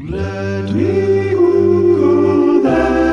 Let me Google that.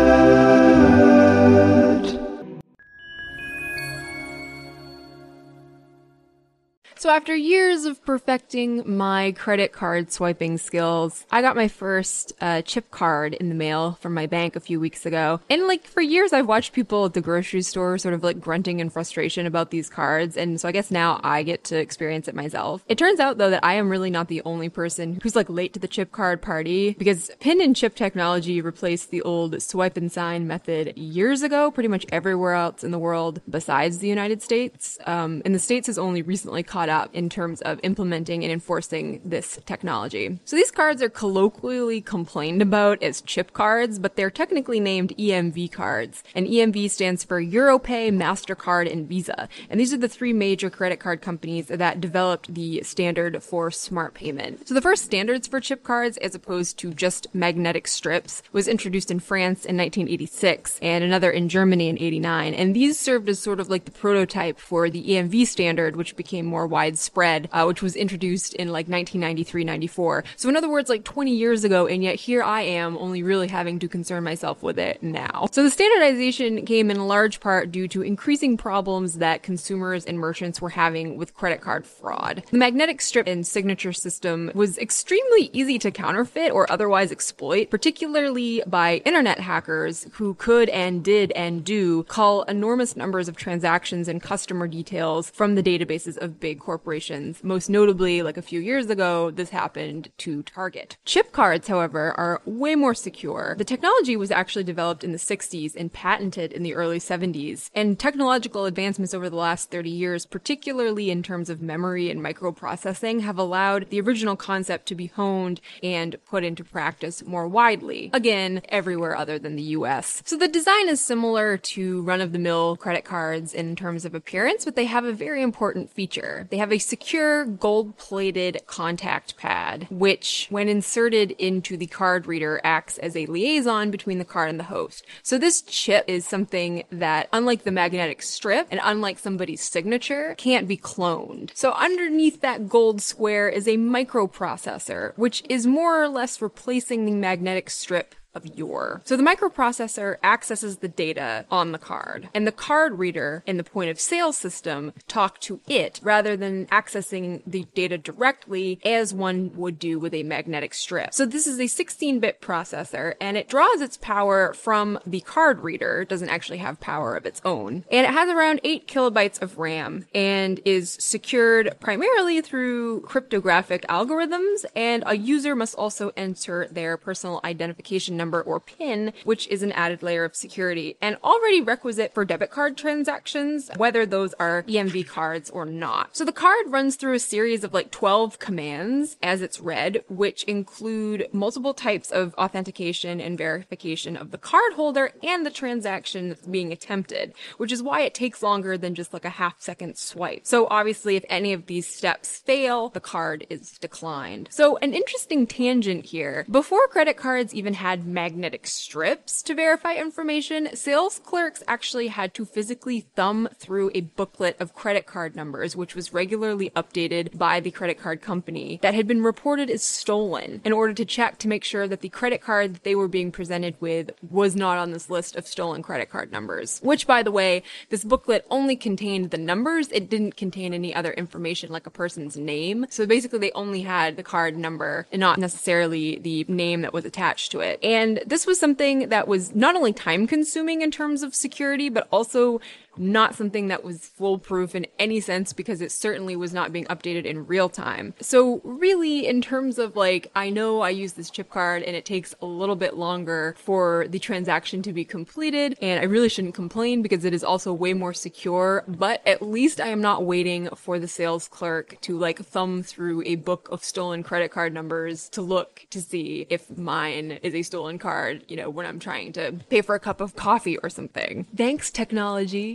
So after years of perfecting my credit card swiping skills, I got my first chip card in the mail from my bank a few weeks ago. And like for years, I've watched people at the grocery store sort of like grunting in frustration about these cards. And so I guess now I get to experience it myself. It turns out though that I am really not the only person who's like late to the chip card party, because PIN and chip technology replaced the old swipe and sign method years ago, pretty much everywhere else in the world besides the United States. And the States has only recently caught up in terms of implementing and enforcing this technology. So these cards are colloquially complained about as chip cards, but they're technically named EMV cards. And EMV stands for Europay, MasterCard, and Visa. And these are the three major credit card companies that developed the standard for smart payment. So the first standards for chip cards, as opposed to just magnetic strips, was introduced in France in 1986 and another in Germany in 1989. And these served as sort of like the prototype for the EMV standard, which became more widespread, which was introduced in like 1993-94. So in other words, like 20 years ago, and yet here I am only really having to concern myself with it now. So the standardization came in large part due to increasing problems that consumers and merchants were having with credit card fraud. The magnetic strip and signature system was extremely easy to counterfeit or otherwise exploit, particularly by internet hackers who could and did and do cull enormous numbers of transactions and customer details from the databases of big corporations. Most notably, like a few years ago, this happened to Target. Chip cards, however, are way more secure. The technology was actually developed in the 60s and patented in the early 70s, and technological advancements over the last 30 years, particularly in terms of memory and microprocessing, have allowed the original concept to be honed and put into practice more widely. Again, everywhere other than the US. So the design is similar to run-of-the-mill credit cards in terms of appearance, but they have a very important feature. They have a secure gold-plated contact pad, which, when inserted into the card reader, acts as a liaison between the card and the host. So this chip is something that, unlike the magnetic strip and unlike somebody's signature, can't be cloned. So underneath that gold square is a microprocessor, which is more or less replacing the magnetic strip of yore. So the microprocessor accesses the data on the card, and the card reader and the point of sale system talk to it rather than accessing the data directly as one would do with a magnetic strip. So this is a 16-bit processor, and it draws its power from the card reader. It doesn't actually have power of its own. And it has around 8 kilobytes of RAM and is secured primarily through cryptographic algorithms, and a user must also enter their personal identification number or PIN, which is an added layer of security and already requisite for debit card transactions, whether those are EMV cards or not. So the card runs through a series of like 12 commands as it's read, which include multiple types of authentication and verification of the cardholder and the transaction that's being attempted, which is why it takes longer than just like a half-second swipe. So obviously, if any of these steps fail, the card is declined. So an interesting tangent here. Before credit cards even had magnetic strips to verify information, sales clerks actually had to physically thumb through a booklet of credit card numbers, which was regularly updated by the credit card company, that had been reported as stolen, in order to check to make sure that the credit card that they were being presented with was not on this list of stolen credit card numbers. Which, by the way, this booklet only contained the numbers. It didn't contain any other information like a person's name. So basically they only had the card number and not necessarily the name that was attached to it. And this was something that was not only time-consuming in terms of security, but also not something that was foolproof in any sense, because it certainly was not being updated in real time. So really, in terms of like, I know I use this chip card and it takes a little bit longer for the transaction to be completed, and I really shouldn't complain because it is also way more secure, but at least I am not waiting for the sales clerk to like thumb through a book of stolen credit card numbers to look to see if mine is a stolen card, you know, when I'm trying to pay for a cup of coffee or something. Thanks, technology.